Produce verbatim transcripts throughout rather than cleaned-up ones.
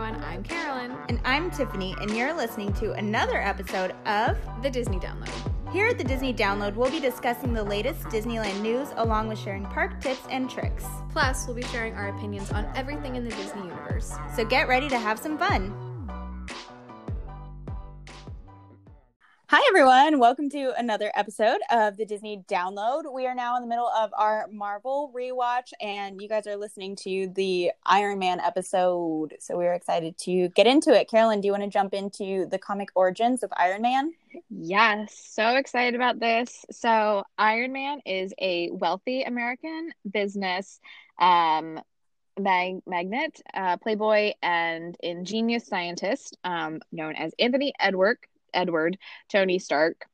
everyone, I'm Carolyn. And I'm Tiffany, and you're listening to another episode of The Disney Download. Here at The Disney Download, we'll be discussing the latest Disneyland news, along with sharing park tips and tricks. Plus, we'll be sharing our opinions on everything in the Disney universe. So get ready to have some fun. Hi, everyone. Welcome to another episode of the Disney Download. We are now in the middle of our Marvel rewatch, and you guys are listening to the Iron Man episode. So we're excited to get into it. Carolyn, do you want to jump into the comic origins of Iron Man? Yes. So excited about this. So Iron Man is a wealthy American business um Mag- magnate, uh, playboy, and ingenious scientist um, known as Anthony Edward. Edward Tony Stark,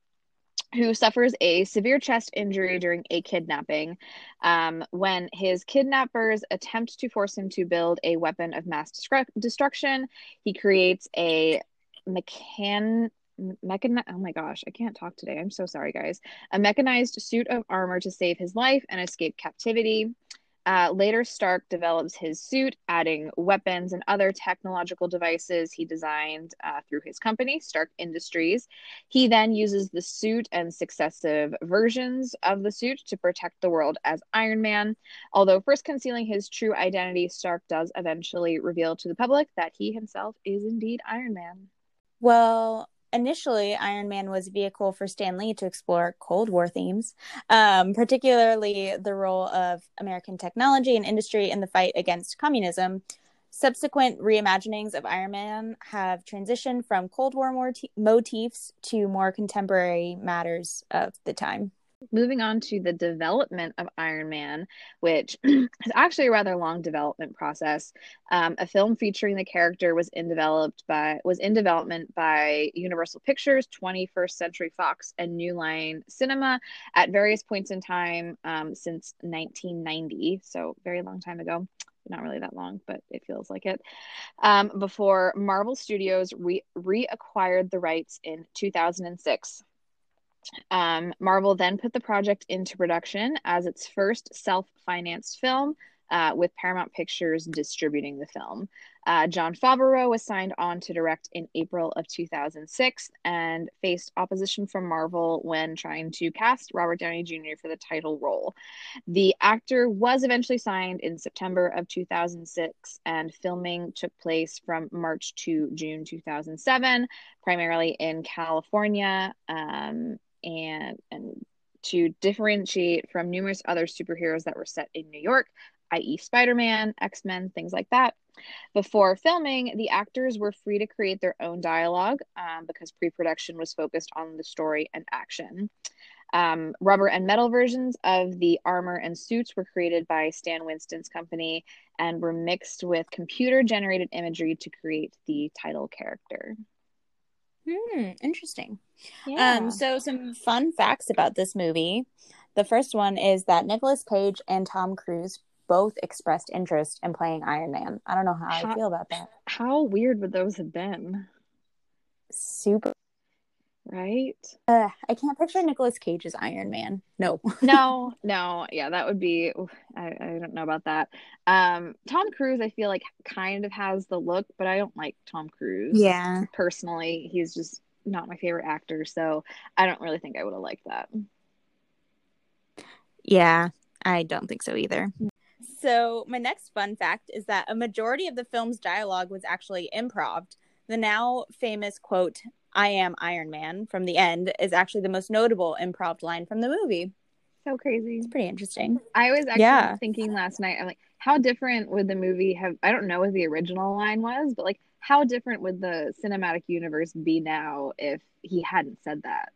who suffers a severe chest injury during a kidnapping um, when his kidnappers attempt to force him to build a weapon of mass destruct- destruction. He creates a mechan mechan oh my gosh I can't talk today I'm so sorry guys a mechanized suit of armor to save his life and escape captivity. Uh, later, Stark develops his suit, adding weapons and other technological devices he designed uh, through his company, Stark Industries. He then uses the suit and successive versions of the suit to protect the world as Iron Man. Although first concealing his true identity, Stark does eventually reveal to the public that he himself is indeed Iron Man. Well, initially, Iron Man was a vehicle for Stan Lee to explore Cold War themes, um, particularly the role of American technology and industry in the fight against communism. Subsequent reimaginings of Iron Man have transitioned from Cold War mot- motifs to more contemporary matters of the time. Moving on to the development of Iron Man, which is actually a rather long development process. Um, a film featuring the character was in developed by was in development by Universal Pictures, twenty-first Century Fox, and New Line Cinema at various points in time um, since nineteen ninety. So very long time ago. Not really that long, but it feels like it. Um, before Marvel Studios re- reacquired the rights in two thousand six. Um, Marvel then put the project into production as its first self-financed film, uh, with Paramount Pictures distributing the film. Uh, John Favreau was signed on to direct in April of two thousand six and faced opposition from Marvel when trying to cast Robert Downey Junior for the title role. The actor was eventually signed in September of two thousand six, and filming took place from March to June two thousand seven, primarily in California, um, and, and to differentiate from numerous other superheroes that were set in New York, that is. Spider-Man, X-Men, things like that. Before filming, the actors were free to create their own dialogue um, because pre-production was focused on the story and action. Um, rubber and metal versions of the armor and suits were created by Stan Winston's company and were mixed with computer-generated imagery to create the title character. Hmm, interesting. Yeah. Um, so some fun facts about this movie. The first one is that Nicolas Cage and Tom Cruise both expressed interest in playing Iron Man. I don't know how, how I feel about that. How weird would those have been? Super. Right? Uh, I can't picture Nicolas Cage as Iron Man. No. no, no. Yeah, that would be... I, I don't know about that. Um, Tom Cruise, I feel like, kind of has the look, but I don't like Tom Cruise. Yeah. Personally, he's just not my favorite actor, so I don't really think I would have liked that. Yeah, I don't think so either. So my next fun fact is that a majority of the film's dialogue was actually improv. The now famous quote, "I am Iron Man," from the end is actually the most notable improv line from the movie. So crazy. It's pretty interesting. I was actually yeah. thinking last night, I'm like, how different would the movie have, I don't know what the original line was, but like how different would the cinematic universe be now if he hadn't said that?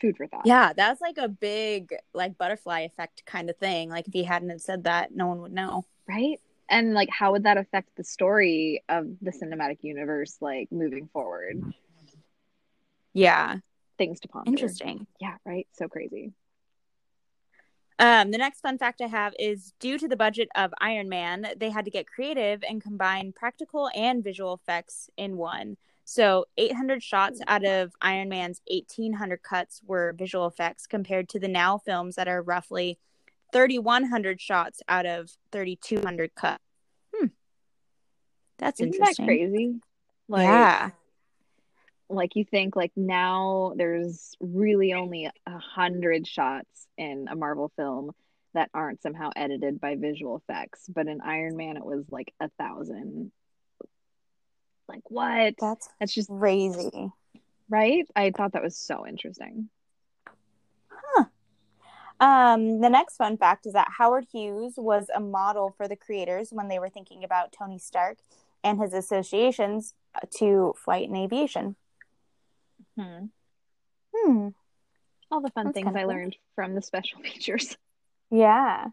Food for thought. Yeah, that's like a big like butterfly effect kind of thing. Like if he hadn't have said that, no one would know, right? And like how would that affect the story of the cinematic universe like moving forward? Yeah, things to ponder. Interesting. Yeah, right? So crazy. Um, the next fun fact I have is due to the budget of Iron Man, they had to get creative and combine practical and visual effects in one. So eight hundred shots out of Iron Man's eighteen hundred cuts were visual effects compared to the now films that are roughly thirty-one hundred shots out of thirty-two hundred cuts. Hmm. That's Isn't interesting. That crazy? Like, yeah. Like, you think, like, now there's really only a hundred shots in a Marvel film that aren't somehow edited by visual effects, but in Iron Man it was like a thousand. Like, what? That's that's just crazy, right? I thought that was so interesting. Huh. Um, the next fun fact is that Howard Hughes was a model for the creators when they were thinking about Tony Stark and his associations to flight and aviation. Hmm. Hmm. All the fun that's things I learned from the special features. Yeah.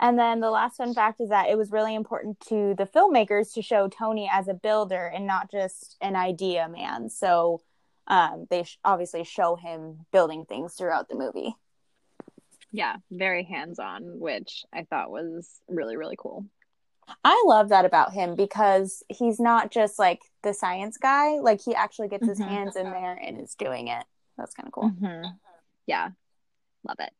And then the last fun fact is that it was really important to the filmmakers to show Tony as a builder and not just an idea man. So um, they sh- obviously show him building things throughout the movie. Yeah, very hands-on, which I thought was really, really cool. I love that about him because he's not just like the science guy. Like, he actually gets his mm-hmm. hands in there and is doing it. That's kind of cool. Mm-hmm. Yeah, love it.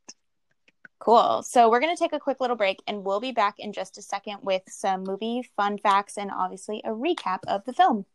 Cool. So we're going to take a quick little break and we'll be back in just a second with some movie fun facts and obviously a recap of the film.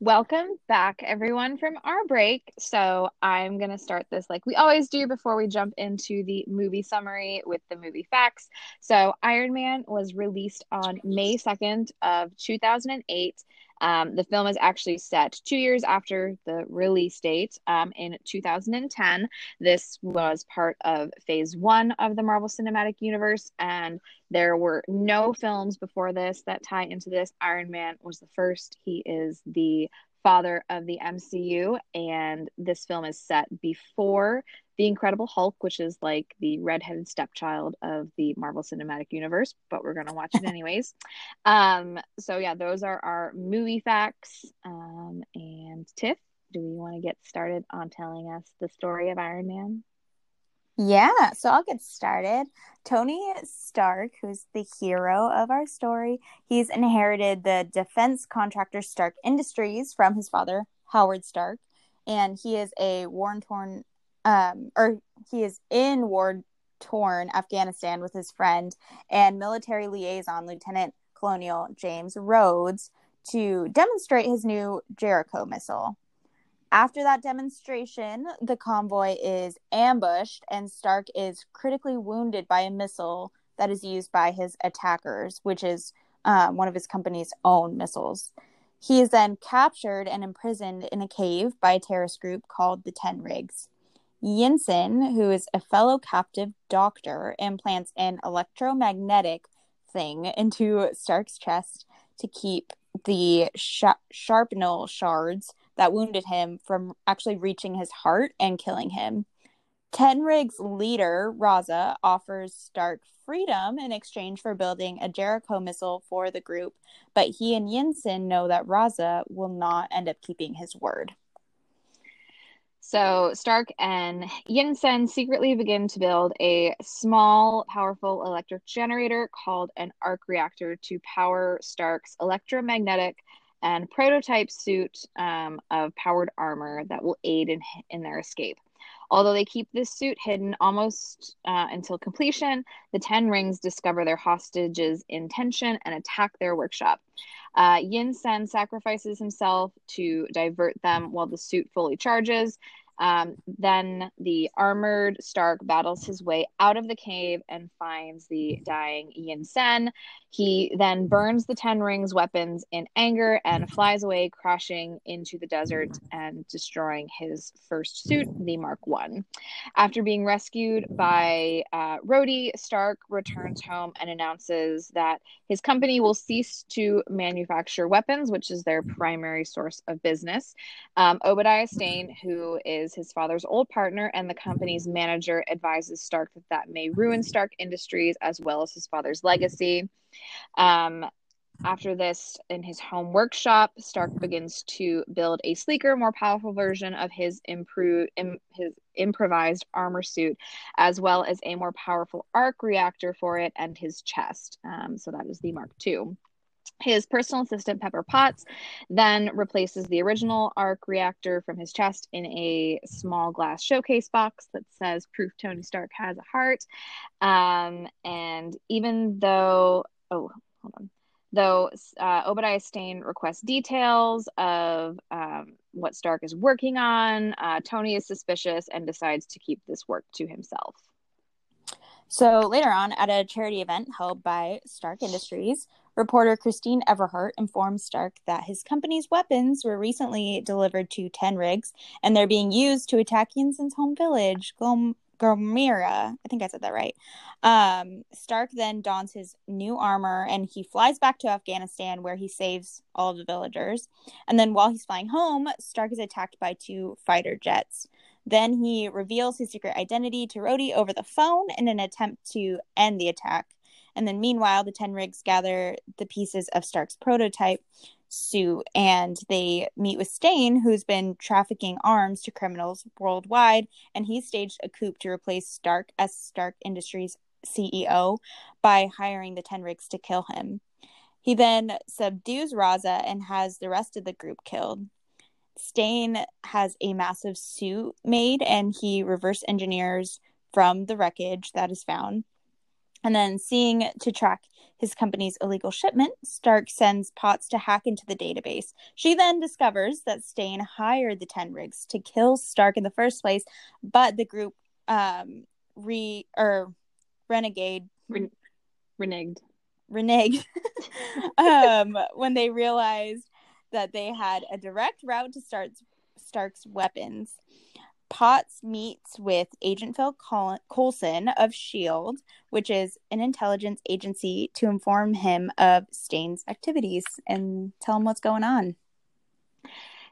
Welcome back, everyone, from our break. So I'm going to start this like we always do before we jump into the movie summary with the movie facts. So Iron Man was released on May second of two thousand eight. Um, the film is actually set two years after the release date, um, in two thousand ten. This was part of Phase One of the Marvel Cinematic Universe, and there were no films before this that tie into this. Iron Man was the first. He is the father of the M C U, and this film is set before The Incredible Hulk, which is like the redheaded stepchild of the Marvel Cinematic Universe, but we're going to watch it anyways. Um, so yeah, those are our movie facts. Um, and Tiff, do we want to get started on telling us the story of Iron Man? Yeah, so I'll get started. Tony Stark, who's the hero of our story, he's inherited the defense contractor Stark Industries from his father, Howard Stark, and he is a war-torn Um, or he is in war-torn Afghanistan with his friend and military liaison, Lieutenant Colonel James Rhodes, to demonstrate his new Jericho missile. After that demonstration, the convoy is ambushed, and Stark is critically wounded by a missile that is used by his attackers, which is um, one of his company's own missiles. He is then captured and imprisoned in a cave by a terrorist group called the Ten Rings. Yinsen, who is a fellow captive doctor, implants an electromagnetic thing into Stark's chest to keep the sh- shrapnel shards that wounded him from actually reaching his heart and killing him. Ten Rings leader, Raza, offers Stark freedom in exchange for building a Jericho missile for the group, but he and Yinsen know that Raza will not end up keeping his word. So Stark and Yinsen secretly begin to build a small, powerful electric generator called an arc reactor to power Stark's electromagnetic and prototype suit um, of powered armor that will aid in, in their escape. Although they keep this suit hidden almost uh, until completion, the Ten Rings discover their hostages' intention and attack their workshop. Uh, Yinsen sacrifices himself to divert them while the suit fully charges. Um, then the armored Stark battles his way out of the cave and finds the dying Yinsen. He then burns the Ten Rings weapons in anger and flies away, crashing into the desert and destroying his first suit, the Mark One. After being rescued by uh, Rhodey, Stark returns home and announces that his company will cease to manufacture weapons, which is their primary source of business. Um, Obadiah Stane, who is his father's old partner and the company's manager, advises Stark that that may ruin Stark Industries as well as his father's legacy. Um, after this, in his home workshop, Stark begins to build a sleeker, more powerful version of his improved Im- his improvised armor suit, as well as a more powerful arc reactor for it and his chest. Um, so that is the Mark Two. His personal assistant, Pepper Potts, then replaces the original arc reactor from his chest in a small glass showcase box that says, "Proof Tony Stark has a heart." Um, and even though, oh, hold on. Though uh, Obadiah Stane requests details of um, what Stark is working on, uh, Tony is suspicious and decides to keep this work to himself. So later on, at a charity event held by Stark Industries, reporter Christine Everhart informs Stark that his company's weapons were recently delivered to Ten Rings, and they're being used to attack Yinsen's home village, Glom- Gomera. I think I said that right. Um, Stark then dons his new armor, and he flies back to Afghanistan, where he saves all of the villagers. And then while he's flying home, Stark is attacked by two fighter jets. Then he reveals his secret identity to Rhodey over the phone in an attempt to end the attack. And then meanwhile, the Ten Rings gather the pieces of Stark's prototype suit, and they meet with Stane, who's been trafficking arms to criminals worldwide, and he staged a coup to replace Stark as Stark Industries C E O by hiring the Ten Rings to kill him. He then subdues Raza and has the rest of the group killed. Stane has a massive suit made, and he reverse engineers from the wreckage that is found. And then, seeing to track his company's illegal shipment, Stark sends Potts to hack into the database. She then discovers that Stane hired the Ten Rings to kill Stark in the first place, but the group um, re or renegade Ren- reneged reneged um, when they realized that they had a direct route to Stark's, Stark's weapons. Potts meets with Agent Phil Col- Coulson of S H I E L D, which is an intelligence agency, to inform him of Stane's activities and tell him what's going on.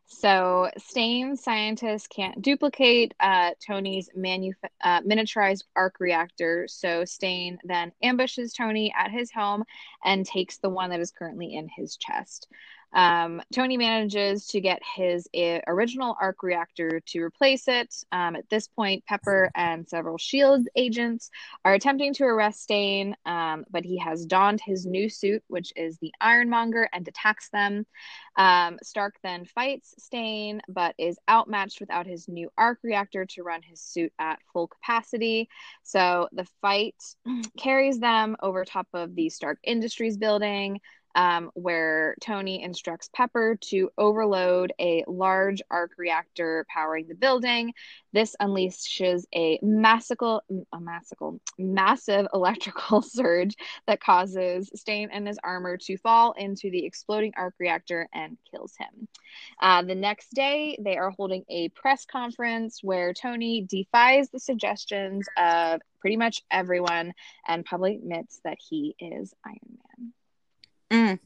So Stane's scientists can't duplicate uh, Tony's manu- uh, miniaturized arc reactor, so Stane then ambushes Tony at his home and takes the one that is currently in his chest. Um, Tony manages to get his uh, original arc reactor to replace it. Um, at this point, Pepper and several S H I E L D agents are attempting to arrest Stane, um, but he has donned his new suit, which is the Ironmonger, and attacks them. Um, Stark then fights Stane, but is outmatched without his new arc reactor to run his suit at full capacity. So the fight carries them over top of the Stark Industries building, Um, where Tony instructs Pepper to overload a large arc reactor powering the building. This unleashes a massical, a massical, massive electrical surge that causes Stane and his armor to fall into the exploding arc reactor and kills him. Uh, the next day, they are holding a press conference where Tony defies the suggestions of pretty much everyone and publicly admits that he is Iron Man. Mm.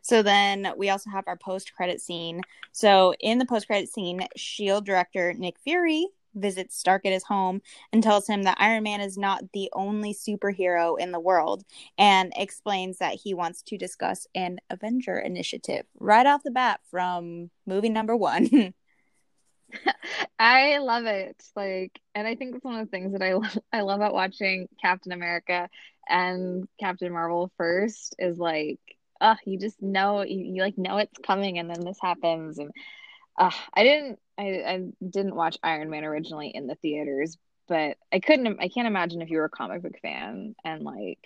So then we also have our post-credit scene. So in the post-credit scene, S H I E L D director Nick Fury visits Stark at his home and tells him that Iron Man is not the only superhero in the world, and explains that he wants to discuss an Avenger initiative right off the bat from movie number one. I love it. Like, and I think it's one of the things that I love, I love about watching Captain America and Captain Marvel first is like, oh, you just know, you, you like know it's coming, and then this happens. And uh, I didn't, I, I didn't watch Iron Man originally in the theaters, but I couldn't, I can't imagine if you were a comic book fan and like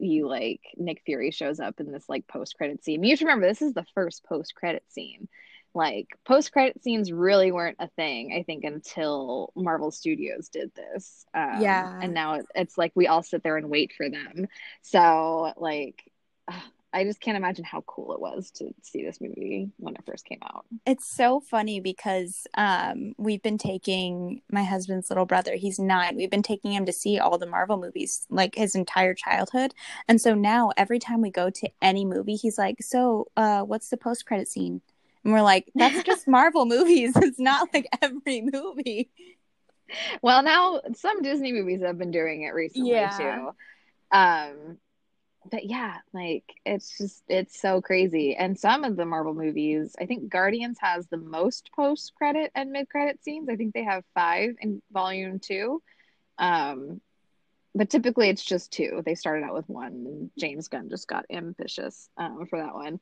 you like Nick Fury shows up in this like post credit scene. You have to remember this is the first post credit scene. Like post credit scenes really weren't a thing, I think, until Marvel Studios did this. Um, yeah, and now it's like we all sit there and wait for them. So like, ugh. I just can't imagine how cool it was to see this movie when it first came out. It's so funny because um, we've been taking my husband's little brother, he's nine, we've been taking him to see all the Marvel movies, like his entire childhood. And so now every time we go to any movie, he's like, so uh, what's the post-credit scene? And we're like, that's just Marvel movies. It's not like every movie. Well, now some Disney movies have been doing it recently, yeah. too. Um But yeah, like it's just it's so crazy. And some of the Marvel movies, I think Guardians has the most post credit and mid credit scenes. I think they have five in volume two. Um, but typically it's just two. They started out with one, and James Gunn just got ambitious um, for that one.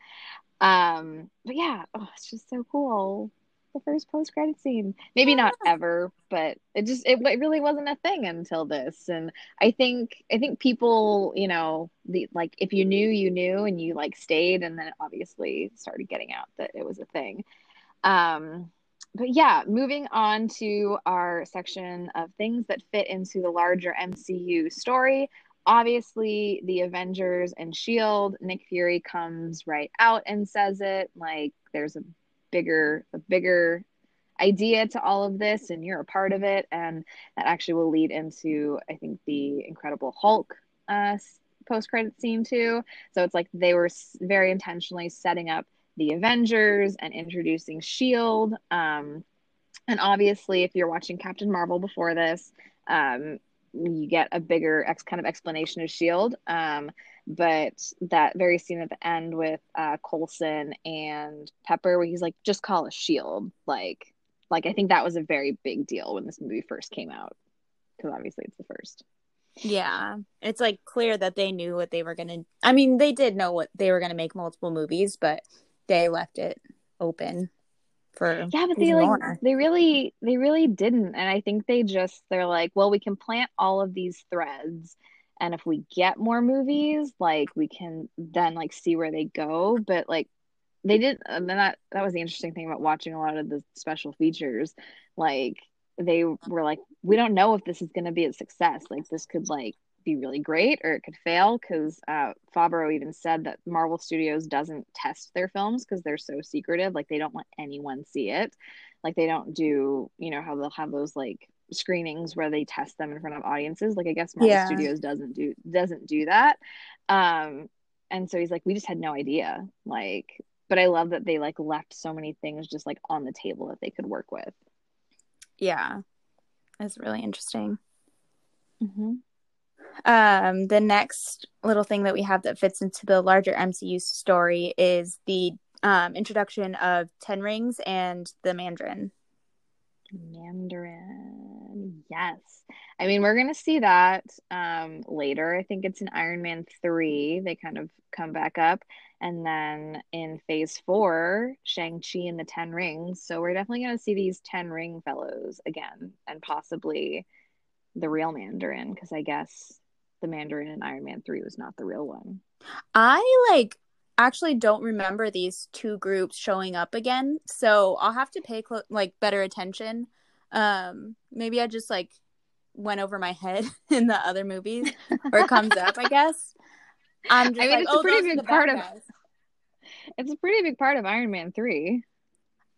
Um, but yeah, oh, it's just so cool. the first post-credit scene. Maybe not ever, but it just it, it really wasn't a thing until this. And I think I think people, you know, the, like if you knew, you knew, and you like stayed, and then it obviously started getting out that it was a thing. Um, but yeah, moving on to our section of things that fit into the larger M C U story. Obviously, the Avengers and S H I E L D. Nick Fury comes right out and says it. Like, there's a bigger, a bigger idea to all of this, and you're a part of it. And that actually will lead into, I think, the Incredible Hulk uh, post-credit scene too. So it's like they were very intentionally setting up the Avengers and introducing S H I E L D. Um, and obviously, if you're watching Captain Marvel before this, um, you get a bigger ex- kind of explanation of S H I E L D. Um, but that very scene at the end with uh, Coulson and Pepper, where he's like, just call it S H I E L D. Like, like I think that was a very big deal when this movie first came out, because obviously it's the first. Yeah. It's like clear that they knew what they were going to, I mean, they did know what they were going to make multiple movies, but they left it open. For yeah, but they like honor. they really they really didn't, and I think they just they're like, well, we can plant all of these threads, and if we get more movies, like we can then like see where they go. But like they didn't, and that that was the interesting thing about watching a lot of the special features. Like they were like, we don't know if this is going to be a success. Like this could like be really great, or it could fail, because uh, Favreau even said that Marvel Studios doesn't test their films because they're so secretive. Like they don't let anyone see it. Like they don't do, you know, how they'll have those like screenings where they test them in front of audiences. Like I guess Marvel yeah. Studios doesn't do doesn't do that. Um, and so he's like, we just had no idea. Like, but I love that they like left so many things just like on the table that they could work with. Yeah, that's really interesting. Mm-hmm. Um, the next little thing that we have that fits into the larger M C U story is the um, introduction of Ten Rings and the Mandarin. Mandarin, yes. I mean, we're going to see that um, later. I think it's in Iron Man three. They kind of come back up. And then in Phase Four, Shang-Chi and the Ten Rings. So we're definitely going to see these Ten Ring fellows again, and possibly the real Mandarin, because I guess the Mandarin in Iron Man three was not the real one. I like actually don't remember these two groups showing up again, so I'll have to pay clo- like better attention. Um, maybe I just like went over my head in the other movies, or it comes up. I guess I'm just I mean, like, it's oh, a pretty big part of guys. It's a pretty big part of Iron Man three.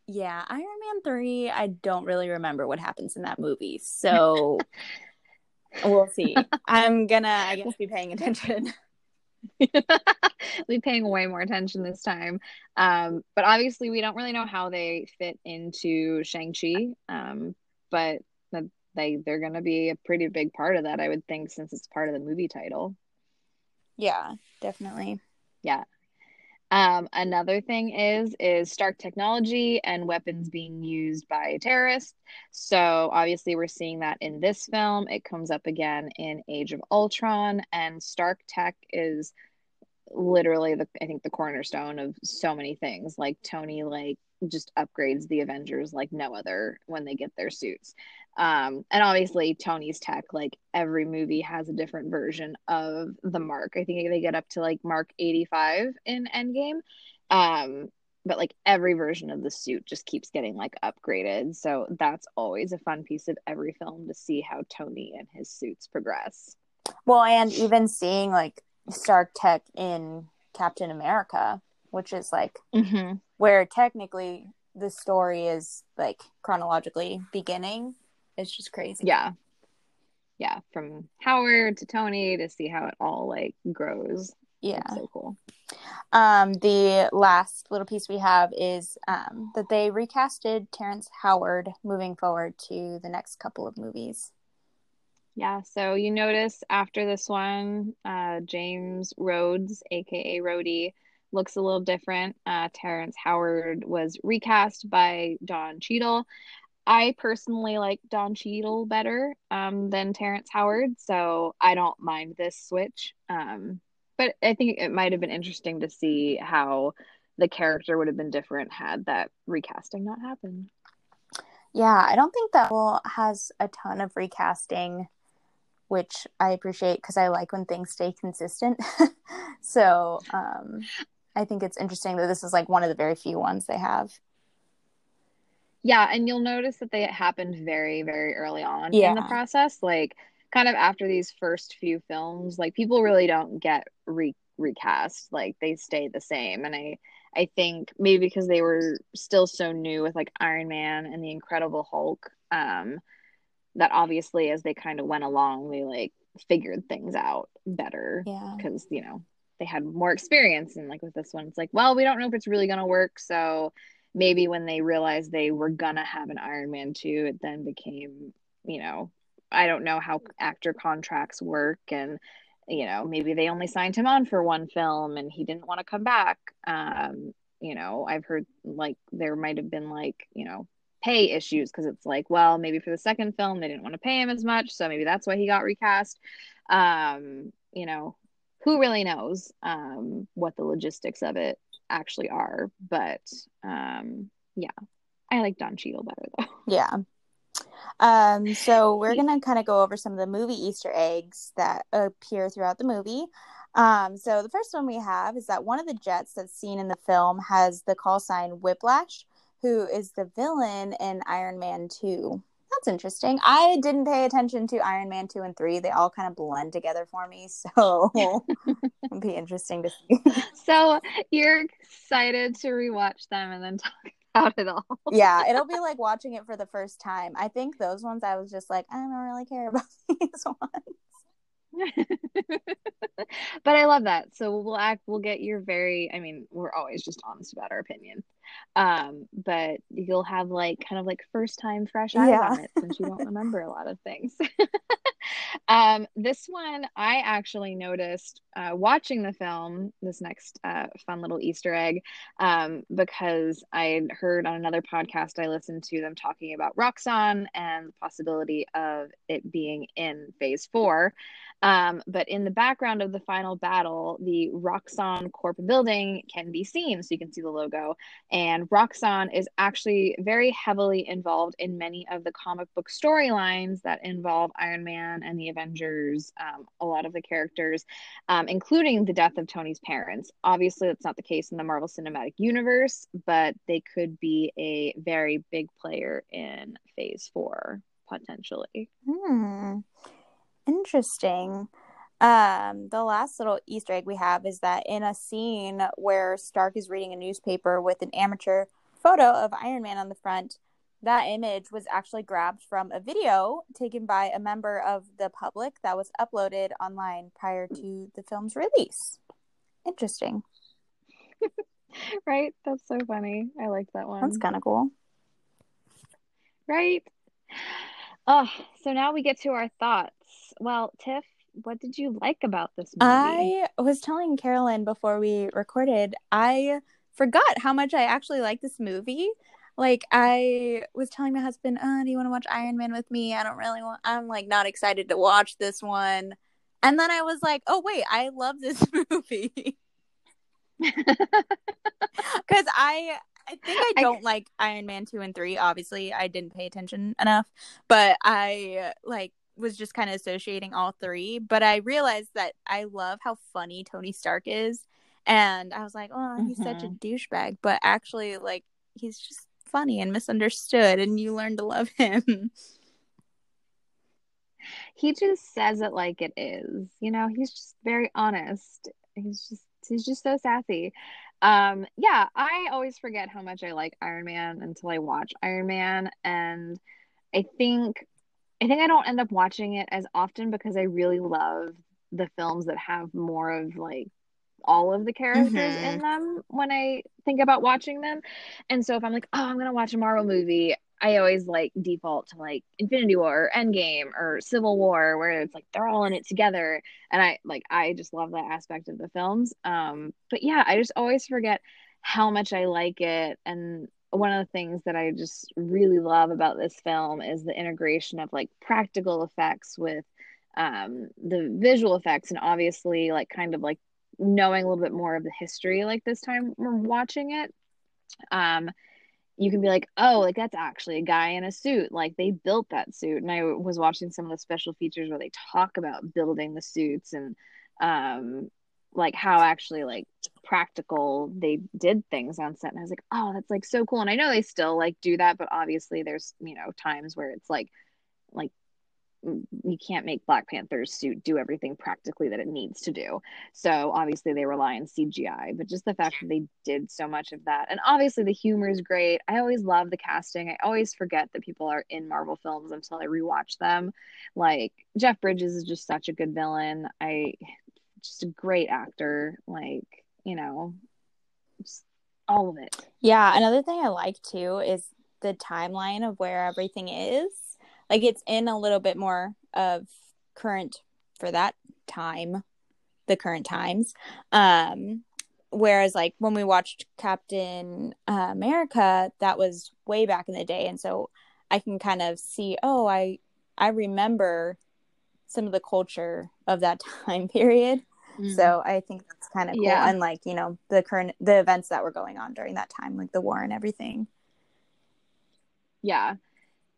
Yeah, Iron Man three, I don't really remember what happens in that movie, so we'll see. I'm gonna, I guess, be paying attention. I'll be paying way more attention this time. Um, but obviously, we don't really know how they fit into Shang-Chi, um, but they, they're gonna be a pretty big part of that, I would think, since it's part of the movie title. Yeah, definitely. Yeah. Um, another thing is is Stark technology and weapons being used by terrorists. So obviously we're seeing that in this film. It comes up again in Age of Ultron, and Stark tech is literally the I think the cornerstone of so many things. Like Tony like just upgrades the Avengers like no other when they get their suits. Um, and obviously Tony's tech, like every movie has a different version of the mark. I think they get up to like mark eighty-five in Endgame. Um, but like every version of the suit just keeps getting like upgraded. So that's always a fun piece of every film to see how Tony and his suits progress. Well, and even seeing like Stark tech in Captain America, which is like mm-hmm. where technically the story is like chronologically beginning. It's just crazy. Yeah. Yeah. From Howard to Tony, to see how it all like grows. Yeah. It's so cool. Um, the last little piece we have is um, that they recasted Terrence Howard moving forward to the next couple of movies. Yeah. So you notice after this one, uh, James Rhodes, a k a. Rhodey, looks a little different. Uh, Terrence Howard was recast by Don Cheadle. I personally like Don Cheadle better um, than Terrence Howard, so I don't mind this switch. Um, but I think it might have been interesting to see how the character would have been different had that recasting not happened. Yeah, I don't think that Marvel has a ton of recasting, which I appreciate because I like when things stay consistent. So um, I think it's interesting that this is like one of the very few ones they have. Yeah, and you'll notice that they happened very, very early on yeah. in the process. Like, kind of after these first few films, like, people really don't get re- recast. Like, they stay the same. And I, I think maybe because they were still so new with, like, Iron Man and the Incredible Hulk, um, that obviously as they kind of went along, they, like, figured things out better. Yeah. Because, you know, they had more experience. And, like, with this one, it's like, well, we don't know if it's really going to work, so... Maybe when they realized they were gonna have an Iron Man two, it then became, you know, I don't know how actor contracts work, and, you know, maybe they only signed him on for one film and he didn't want to come back. Um, you know, I've heard, like, there might have been, like, you know, pay issues because it's like, well, maybe for the second film they didn't want to pay him as much, so maybe that's why he got recast. Um, you know, who really knows um, what the logistics of it actually are, but um yeah I like Don Cheadle better though. Yeah um so we're gonna kind of go over some of the movie Easter eggs that appear throughout the movie. Um so the first one we have is that one of the jets that's seen in the film has the call sign Whiplash, who is the villain in Iron Man two. That's interesting. I didn't pay attention to Iron Man two and three. They all kind of blend together for me, so it'll be interesting to see. So you're excited to rewatch them and then talk about it all. Yeah, it'll be like watching it for the first time. I think those ones I was just like, I don't really care about these ones. But I love that. So we'll act, we'll get your very, I mean, we're always just honest about our opinion. Um, but you'll have, like, kind of like first time fresh eyes yeah. on it, since you don't remember a lot of things. Um, this one I actually noticed uh, watching the film, this next uh, fun little Easter egg, um, because I heard on another podcast I listened to them talking about Roxxon and the possibility of it being in Phase Four. Um, but in the background of the final battle, the Roxxon Corp building can be seen, so you can see the logo. And Roxxon is actually very heavily involved in many of the comic book storylines that involve Iron Man and the Avengers, um, a lot of the characters, um, including the death of Tony's parents. Obviously, that's not the case in the Marvel Cinematic Universe, but they could be a very big player in Phase Four, potentially. Hmm. Interesting. Um, the last little Easter egg we have is that in a scene where Stark is reading a newspaper with an amateur photo of Iron Man on the front, that image was actually grabbed from a video taken by a member of the public that was uploaded online prior to the film's release. Interesting. Right? That's so funny. I like that one. That's kind of cool. Right? Oh, so now we get to our thoughts. Well, Tiff, what did you like about this movie? I was telling Carolyn before we recorded, I forgot how much I actually like this movie. Like, I was telling my husband, oh, do you want to watch Iron Man with me? I don't really want, I'm like not excited to watch this one. And then I was like, oh wait, I love this movie. Because I I think I don't I... like Iron Man two and three, obviously. I didn't pay attention enough. But I, like, was just kind of associating all three, but I realized that I love how funny Tony Stark is, and I was like, oh, he's mm-hmm. such a douchebag, but actually, like, he's just funny and misunderstood, and you learn to love him. He just says it like it is, you know, he's just very honest. He's just he's just so sassy. Um, yeah, I always forget how much I like Iron Man until I watch Iron Man, and I think I think I don't end up watching it as often because I really love the films that have more of, like, all of the characters mm-hmm. in them when I think about watching them. And so if I'm like, oh, I'm going to watch a Marvel movie, I always, like, default to, like, Infinity War or Endgame or Civil War, where it's like they're all in it together. And I, like, I just love that aspect of the films. Um, but yeah, I just always forget how much I like it. And one of the things that I just really love about this film is the integration of, like, practical effects with um, the visual effects, and obviously, like, kind of, like, knowing a little bit more of the history, like, this time we're watching it. Um, you can be like, oh, like that's actually a guy in a suit. Like they built that suit. And I was watching some of the special features where they talk about building the suits and um, like how actually like practical they did things on set. And I was like, oh, that's like so cool. And I know they still like do that, but obviously there's, you know, times where it's like, like you can't make Black Panther's suit do everything practically that it needs to do. So obviously they rely on C G I, but just the fact that they did so much of that. And obviously the humor is great. I always love the casting. I always forget that people are in Marvel films until I rewatch them. Like Jeff Bridges is just such a good villain. I just a great actor. Like, you know, just all of it. Yeah. Another thing I like too is the timeline of where everything is. Like, it's in a little bit more of current, for that time, the current times. Um, whereas, like, when we watched Captain uh, America, that was way back in the day. And so I can kind of see, oh, I I remember some of the culture of that time period. Mm-hmm. So I think that's kind of cool. Yeah. And, like, you know, the current, the events that were going on during that time, like the war and everything. Yeah.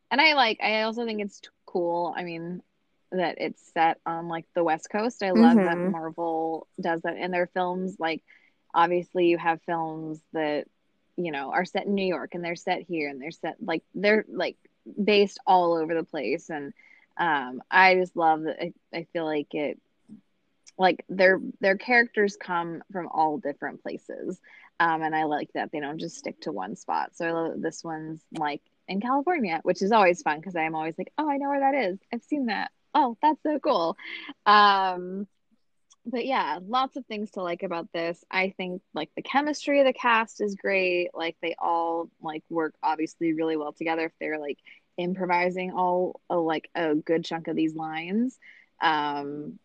And I like, I also think it's cool, I mean, that it's set on, like, the West Coast. I love mm-hmm. that Marvel does that in their films. Like, obviously you have films that, you know, are set in New York, and they're set here, and they're set, like, they're, like, based all over the place. And um, I just love that. I, I feel like it, like, their their characters come from all different places. Um, and I like that they don't just stick to one spot. So I love that this one's, like, in California, which is always fun because I'm always like, oh, I know where that is. I've seen that. Oh, that's so cool. Um, but yeah, lots of things to like about this. I think like the chemistry of the cast is great. Like they all like work obviously really well together if they're like improvising all a, like a good chunk of these lines. Um,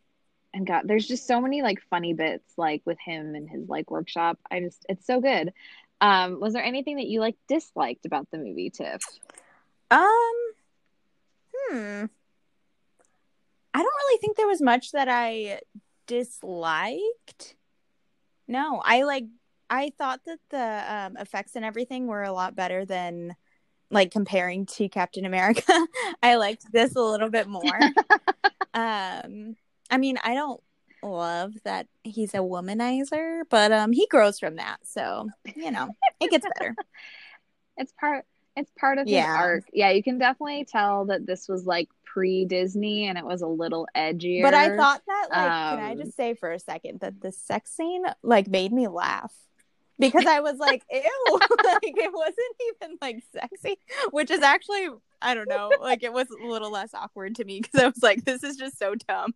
and God, there's just so many like funny bits like with him and his like workshop. I just, it's so good. Um, was there anything that you like disliked about the movie, Tiff? Um, hmm. I don't really think there was much that I disliked. No, I like. I thought that the um, effects and everything were a lot better than, like, comparing to Captain America. I liked this a little bit more. um, I mean, I don't love that he's a womanizer, but um he grows from that, so you know it gets better. it's part it's part of yeah. his arc. Yeah, you can definitely tell that this was like pre-Disney and it was a little edgier, but I thought that like um, can I just say for a second that the sex scene like made me laugh because I was like ew, like it wasn't even like sexy, which is actually I don't know, like it was a little less awkward to me because I was like this is just so dumb.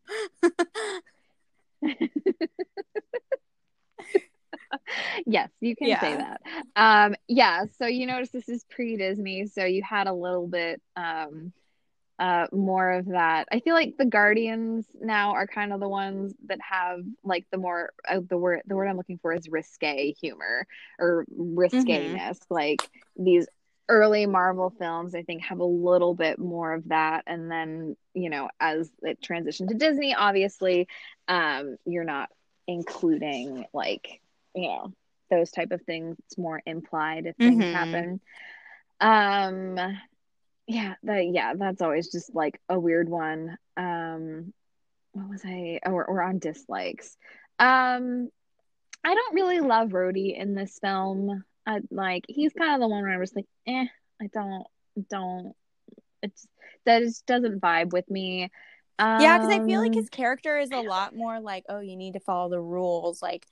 Yes, you can yeah. say that. Um, yeah, so you notice this is pre-Disney, so you had a little bit um, uh, more of that. I feel like the Guardians now are kind of the ones that have like the more uh, the word the word I'm looking for is risque humor or risqueness. Mm-hmm. Like these early Marvel films, I think, have a little bit more of that, and then you know, as it transitioned to Disney, obviously, um, you're not including like you know those type of things. It's more implied if things mm-hmm. happen. Um, yeah, that yeah, that's always just like a weird one. Um, what was I? Oh, we're, we're on dislikes. Um, I don't really love Rhodey in this film. I, like he's kind of the one where I was like, eh, I don't, don't. It's that just doesn't vibe with me. Um, yeah, because I feel like his character is a lot more like, oh, you need to follow the rules. Like,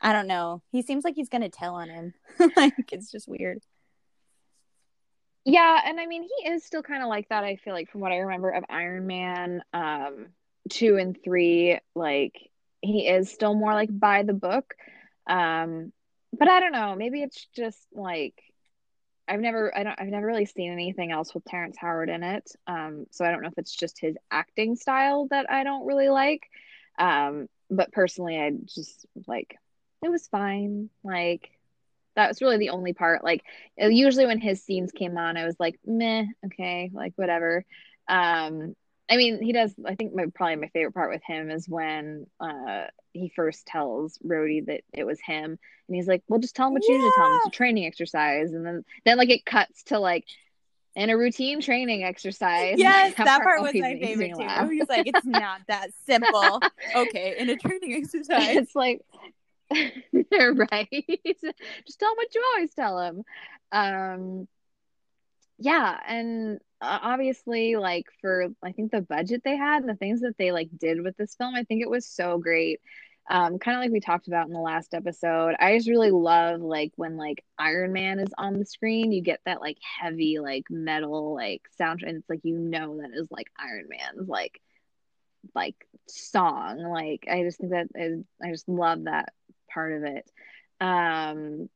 I don't know. He seems like he's gonna tell on him. Like, it's just weird. Yeah, and I mean, he is still kind of like that. I feel like from what I remember of Iron Man, um, two and three, like he is still more like by the book. Um. But I don't know. Maybe it's just like I've never, I don't, I've never really seen anything else with Terrence Howard in it. Um, so I don't know if it's just his acting style that I don't really like. Um, but personally, I just like it was fine. Like that was really the only part. Like usually when his scenes came on, I was like, meh, okay, like whatever. Um, I mean, he does. I think my probably my favorite part with him is when uh, he first tells Rhodey that it was him, and he's like, "Well, just tell him what yeah. you usually tell him. It's a training exercise." And then, then like it cuts to like, in a routine training exercise. Yes, that, that part was my favorite too. Laugh. He's like, "It's not that simple." Okay, in a training exercise, it's like they're right. Just tell him what you always tell him. Um, yeah, and. Obviously, like, for I think the budget they had and the things that they like did with this film, I think it was so great. Um kind of like we talked about in the last episode, I just really love like when like Iron Man is on the screen, you get that like heavy like metal like sound, and it's like, you know, that is like Iron Man's like like song. Like, I just think that is, I just love that part of it. Um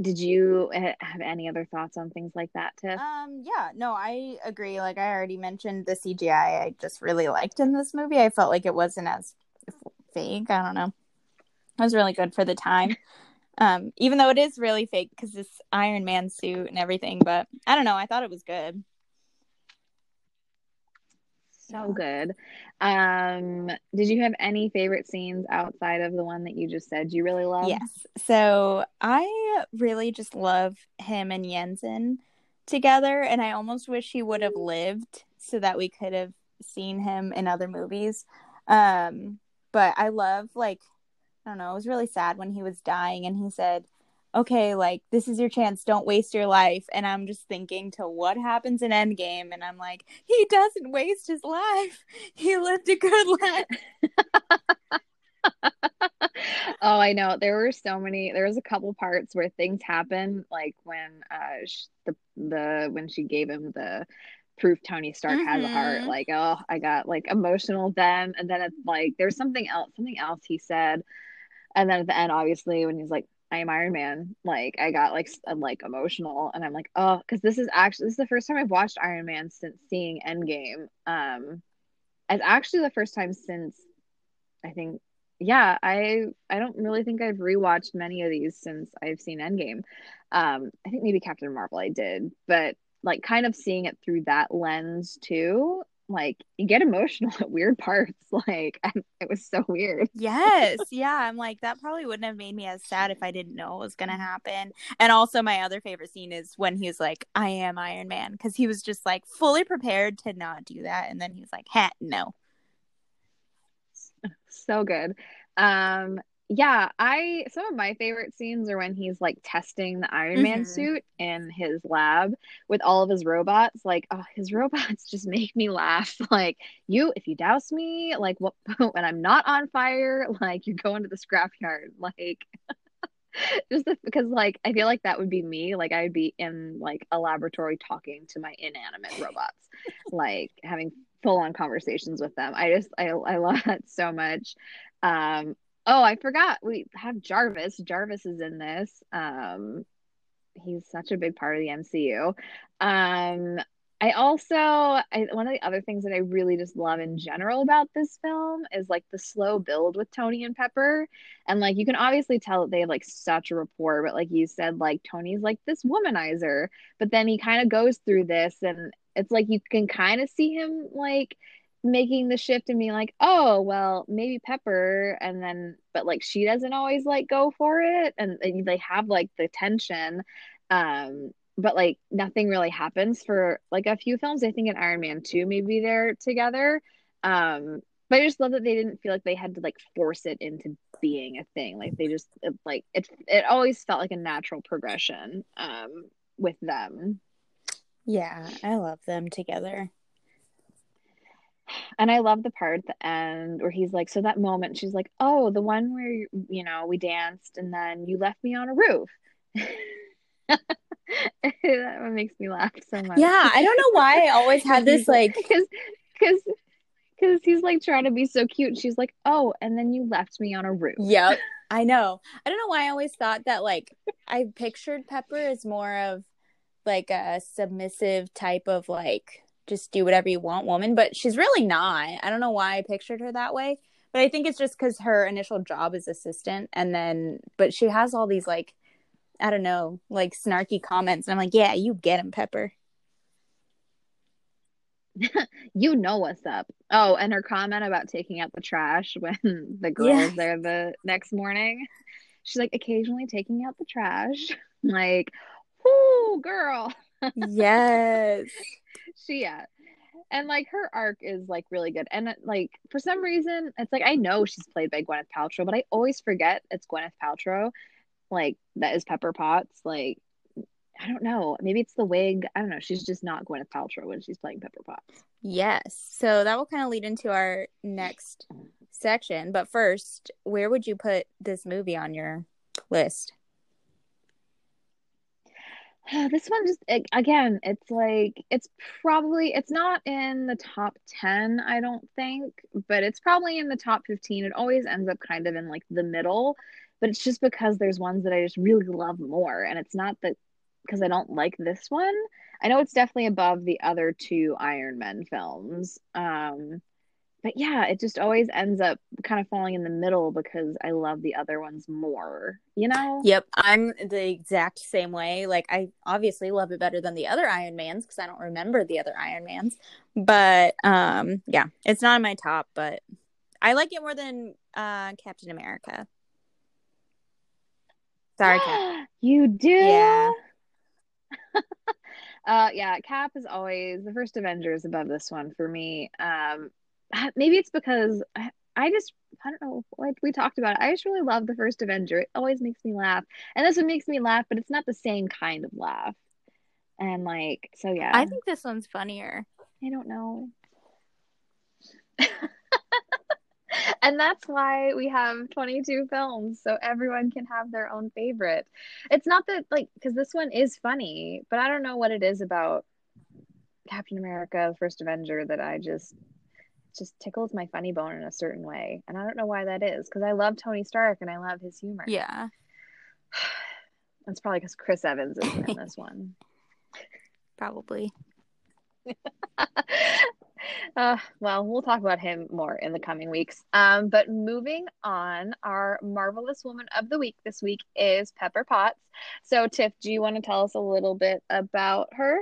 Did you have any other thoughts on things like that, Tiff? Um, yeah, no, I agree. Like I already mentioned, the C G I I just really liked in this movie. I felt like it wasn't as fake. I don't know. It was really good for the time. Um, even though it is really fake because this Iron Man suit and everything. But I don't know. I thought it was good. So good. Um, did you have any favorite scenes outside of the one that you just said you really love? Yes. So I really just love him and Yinsen together, and I almost wish he would have lived so that we could have seen him in other movies. Um, but I love, like, I don't know, it was really sad when he was dying and he said, "Okay, like, this is your chance. Don't waste your life." And I'm just thinking to what happens in Endgame. And I'm like, he doesn't waste his life. He lived a good life. Oh, I know. There were so many. There was a couple parts where things happened. Like when uh, she, the the when she gave him the proof Tony Stark mm-hmm. has a heart. Like, oh, I got, like, emotional then. And then it's like, there's something else. Something else he said. And then at the end, obviously, when he's like, "I am Iron Man," like, I got like like emotional, and I'm like, oh, because this is actually this is the first time I've watched Iron Man since seeing Endgame. Um, it's actually the first time since I think, yeah, I I don't really think I've rewatched many of these since I've seen Endgame. Um, I think maybe Captain Marvel I did, but like kind of seeing it through that lens too. Like, you get emotional at weird parts. Like, I, it was so weird. Yes. Yeah. I'm like, that probably wouldn't have made me as sad if I didn't know it was going to happen. And also, my other favorite scene is when he's like, "I am Iron Man," because he was just like fully prepared to not do that. And then he's like, "Ha, no." So good. Um, yeah. I, some of my favorite scenes are when he's like testing the Iron mm-hmm. Man suit in his lab with all of his robots. Like, oh, his robots just make me laugh. Like, you, if you douse me, like, what, when I'm not on fire, like, you go into the scrapyard. Like, just the, because, like, I feel like that would be me. Like, I would be in like a laboratory talking to my inanimate robots, like having full on conversations with them. I just, I, I love that so much. Um, Oh, I forgot. We have Jarvis. Jarvis is in this. Um, he's such a big part of the M C U. Um, I also, I, one of the other things that I really just love in general about this film is like the slow build with Tony and Pepper. And like, you can obviously tell that they have like such a rapport, but like you said, like Tony's like this womanizer, but then he kind of goes through this, and it's like, you can kind of see him like making the shift and being like, oh, well, maybe Pepper, and then but like she doesn't always like go for it, and, and they have like the tension, um but like nothing really happens for like a few films. I think in Iron Man two maybe they're together, um but I just love that they didn't feel like they had to like force it into being a thing. Like, they just it, like it it always felt like a natural progression um with them. Yeah, I love them together. And I love the part at the end where he's like, so that moment, she's like, "Oh, the one where, you know, we danced and then you left me on a roof." That one makes me laugh so much. Yeah, I don't know why I always had this, like... Because cause, cause he's, like, trying to be so cute. And she's like, "Oh, and then you left me on a roof." Yep, I know. I don't know why I always thought that, like, I pictured Pepper as more of, like, a submissive type of, like... just do whatever you want woman, but she's really not. I don't know why I pictured her that way, but I think it's just because her initial job is assistant, and then but she has all these like, I don't know, like snarky comments, and I'm like, yeah, you get him, Pepper. You know what's up. Oh, and her comment about taking out the trash when the girl yeah. is there the next morning. She's like, occasionally taking out the trash. Like, whoo, girl. Yes. She, yeah. And, like, her arc is, like, really good. And, like, for some reason, it's like, I know she's played by Gwyneth Paltrow, but I always forget it's Gwyneth Paltrow. Like, that is Pepper Potts. Like, I don't know. Maybe it's the wig. I don't know. She's just not Gwyneth Paltrow when she's playing Pepper Potts. Yes. So that will kind of lead into our next section. But first, where would you put this movie on your list? This one just, again, it's like, it's probably, it's not in the top ten, I don't think, but it's probably in the top fifteen. It always ends up kind of in like the middle, but it's just because there's ones that I just really love more. And it's not that because I don't like this one. I know it's definitely above the other two Iron Man films. Um, but yeah, it just always ends up kind of falling in the middle because I love the other ones more, you know? Yep, I'm the exact same way. Like, I obviously love it better than the other Iron Mans because I don't remember the other Iron Mans. But, um, yeah, it's not in my top, but I like it more than uh, Captain America. Sorry, Cap. You do? Yeah. uh, yeah, Cap is always, the first Avenger is above this one for me. Um, Maybe it's because I, I just, I don't know, like we talked about it. I just really love the first Avenger. It always makes me laugh. And this one makes me laugh, but it's not the same kind of laugh. And like, so yeah. I think this one's funnier. I don't know. And that's why we have twenty-two films, so everyone can have their own favorite. It's not that, like, because this one is funny, but I don't know what it is about Captain America, the first Avenger, that I just... just tickles my funny bone in a certain way, and I don't know why that is, because I love Tony Stark and I love his humor. Yeah. That's probably because Chris Evans is in this one. Probably. uh, well, we'll talk about him more in the coming weeks. Um, but moving on, our Marvelous Woman of the Week this week is Pepper Potts. So, Tiff, do you want to tell us a little bit about her?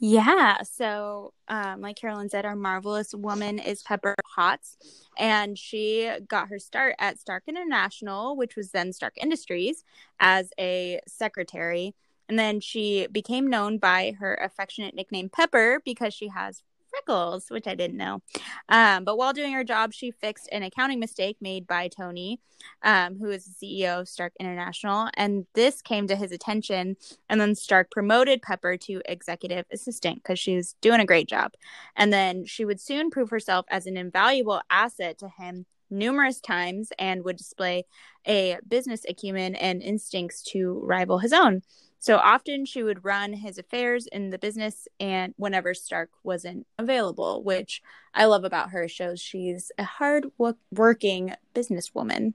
Yeah, so um, like Carolyn said, our Marvelous Woman is Pepper Potts, and she got her start at Stark International, which was then Stark Industries, as a secretary, and then she became known by her affectionate nickname Pepper because she has freckles, which I didn't know. Um, but while doing her job, she fixed an accounting mistake made by Tony, um, who is the C E O of Stark International, and this came to his attention. And then Stark promoted Pepper to executive assistant because she was doing a great job. And then she would soon prove herself as an invaluable asset to him numerous times and would display a business acumen and instincts to rival his own. So often she would run his affairs in the business and whenever Stark wasn't available, which I love about her. Shows she's a hard work- working businesswoman.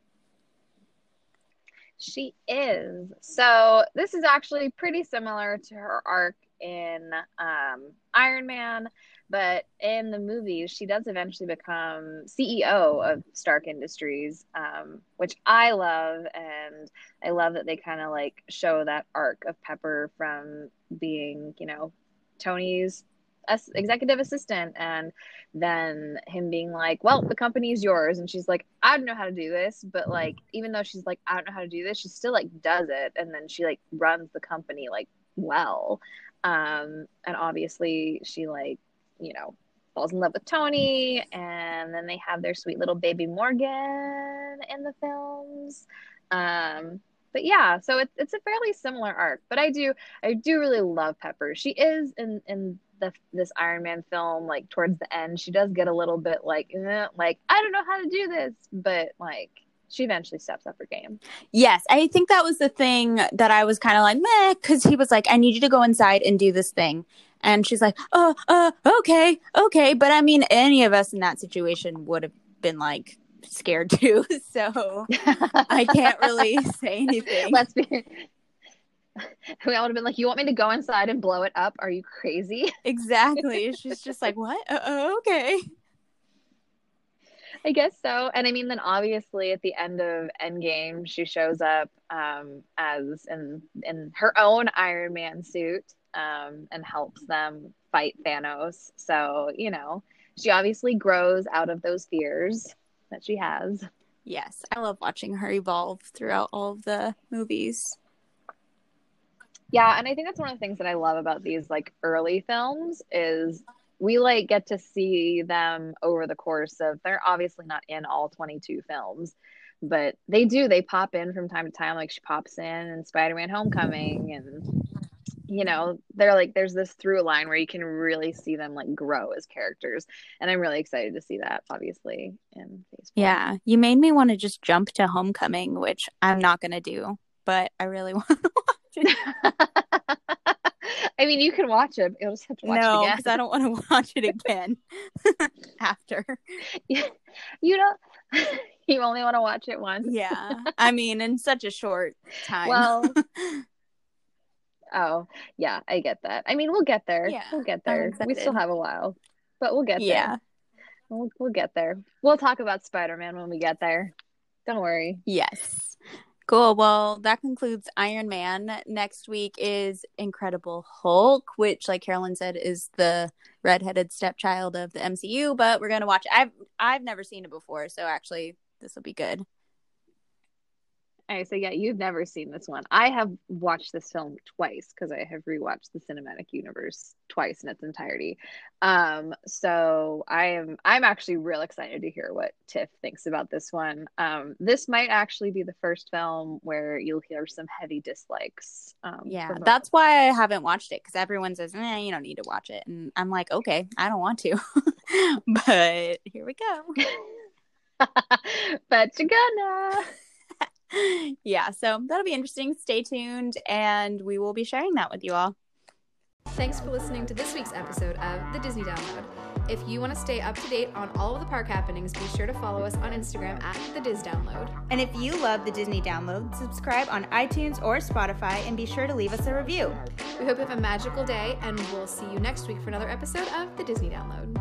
She is. So this is actually pretty similar to her arc in um, Iron Man. But in the movies, she does eventually become C E O of Stark Industries, um, which I love. And I love that they kind of like show that arc of Pepper from being, you know, Tony's as- executive assistant. And then him being like, well, the company's yours. And she's like, I don't know how to do this. But like, even though she's like, I don't know how to do this, she still like does it. And then she like runs the company like well. Um, and obviously she like, you know, falls in love with Tony, and then they have their sweet little baby Morgan in the films. Um, but yeah, so it, it's a fairly similar arc, but I do, I do really love Pepper. She is in, in the, this Iron Man film, like towards the end, she does get a little bit like, eh, like, I don't know how to do this, but like, she eventually steps up her game. Yes. I think that was the thing that I was kind of like, meh, because he was like, I need you to go inside and do this thing. And she's like, oh, uh, okay, okay. But I mean, any of us in that situation would have been like scared too. So I can't really say anything. Let's be. We all would have been like, you want me to go inside and blow it up? Are you crazy? Exactly. She's just like, what? Uh, okay. I guess so. And I mean, then obviously at the end of Endgame, she shows up um, as in, in her own Iron Man suit. Um, and helps them fight Thanos. So, you know, she obviously grows out of those fears that she has. Yes, I love watching her evolve throughout all of the movies. Yeah, and I think that's one of the things that I love about these, like, early films is we, like, get to see them over the course of, they're obviously not in all twenty-two films, but they do, they pop in from time to time, like she pops in in Spider-Man Homecoming, and, you know, they're like, there's this through line where you can really see them, like, grow as characters, and I'm really excited to see that, obviously, in Phase Four. Yeah, you made me want to just jump to Homecoming, which I'm not going to do, but I really want to watch. I mean, you can watch it. You'll just have to watch no, it again. No, because I don't want to watch it again after. Yeah. You don't. You only want to watch it once. Yeah, I mean, in such a short time. Well. Oh yeah, I get that. I mean, we'll get there. Yeah, we'll get there. We still have a while, but we'll get yeah. there. We'll we'll get there. We'll talk about Spider-Man when we get there. Don't worry. Yes. Cool. Well, that concludes Iron Man. Next week is Incredible Hulk, which, like Carolyn said, is the redheaded stepchild of the M C U. But we're going to watch it. I've, I've never seen it before. So actually, this will be good. All right. So, yeah, you've never seen this one. I have watched this film twice because I have rewatched the cinematic universe twice in its entirety. Um, so I am I'm actually real excited to hear what Tiff thinks about this one. Um, this might actually be the first film where you'll hear some heavy dislikes. Um, yeah, that's why I haven't watched it, because everyone says, eh, you don't need to watch it. And I'm like, okay, I don't want to. But here we go. But you're gonna. Yeah, so that'll be interesting. Stay tuned, and we will be sharing that with you all. Thanks for listening to this week's episode of The Disney Download. If you want to stay up to date on all of the park happenings, be sure to follow us on Instagram at The Diz Download. And if you love The Disney Download, subscribe on iTunes or Spotify, and be sure to leave us a review. We hope you have a magical day, and we'll see you next week for another episode of The Disney Download.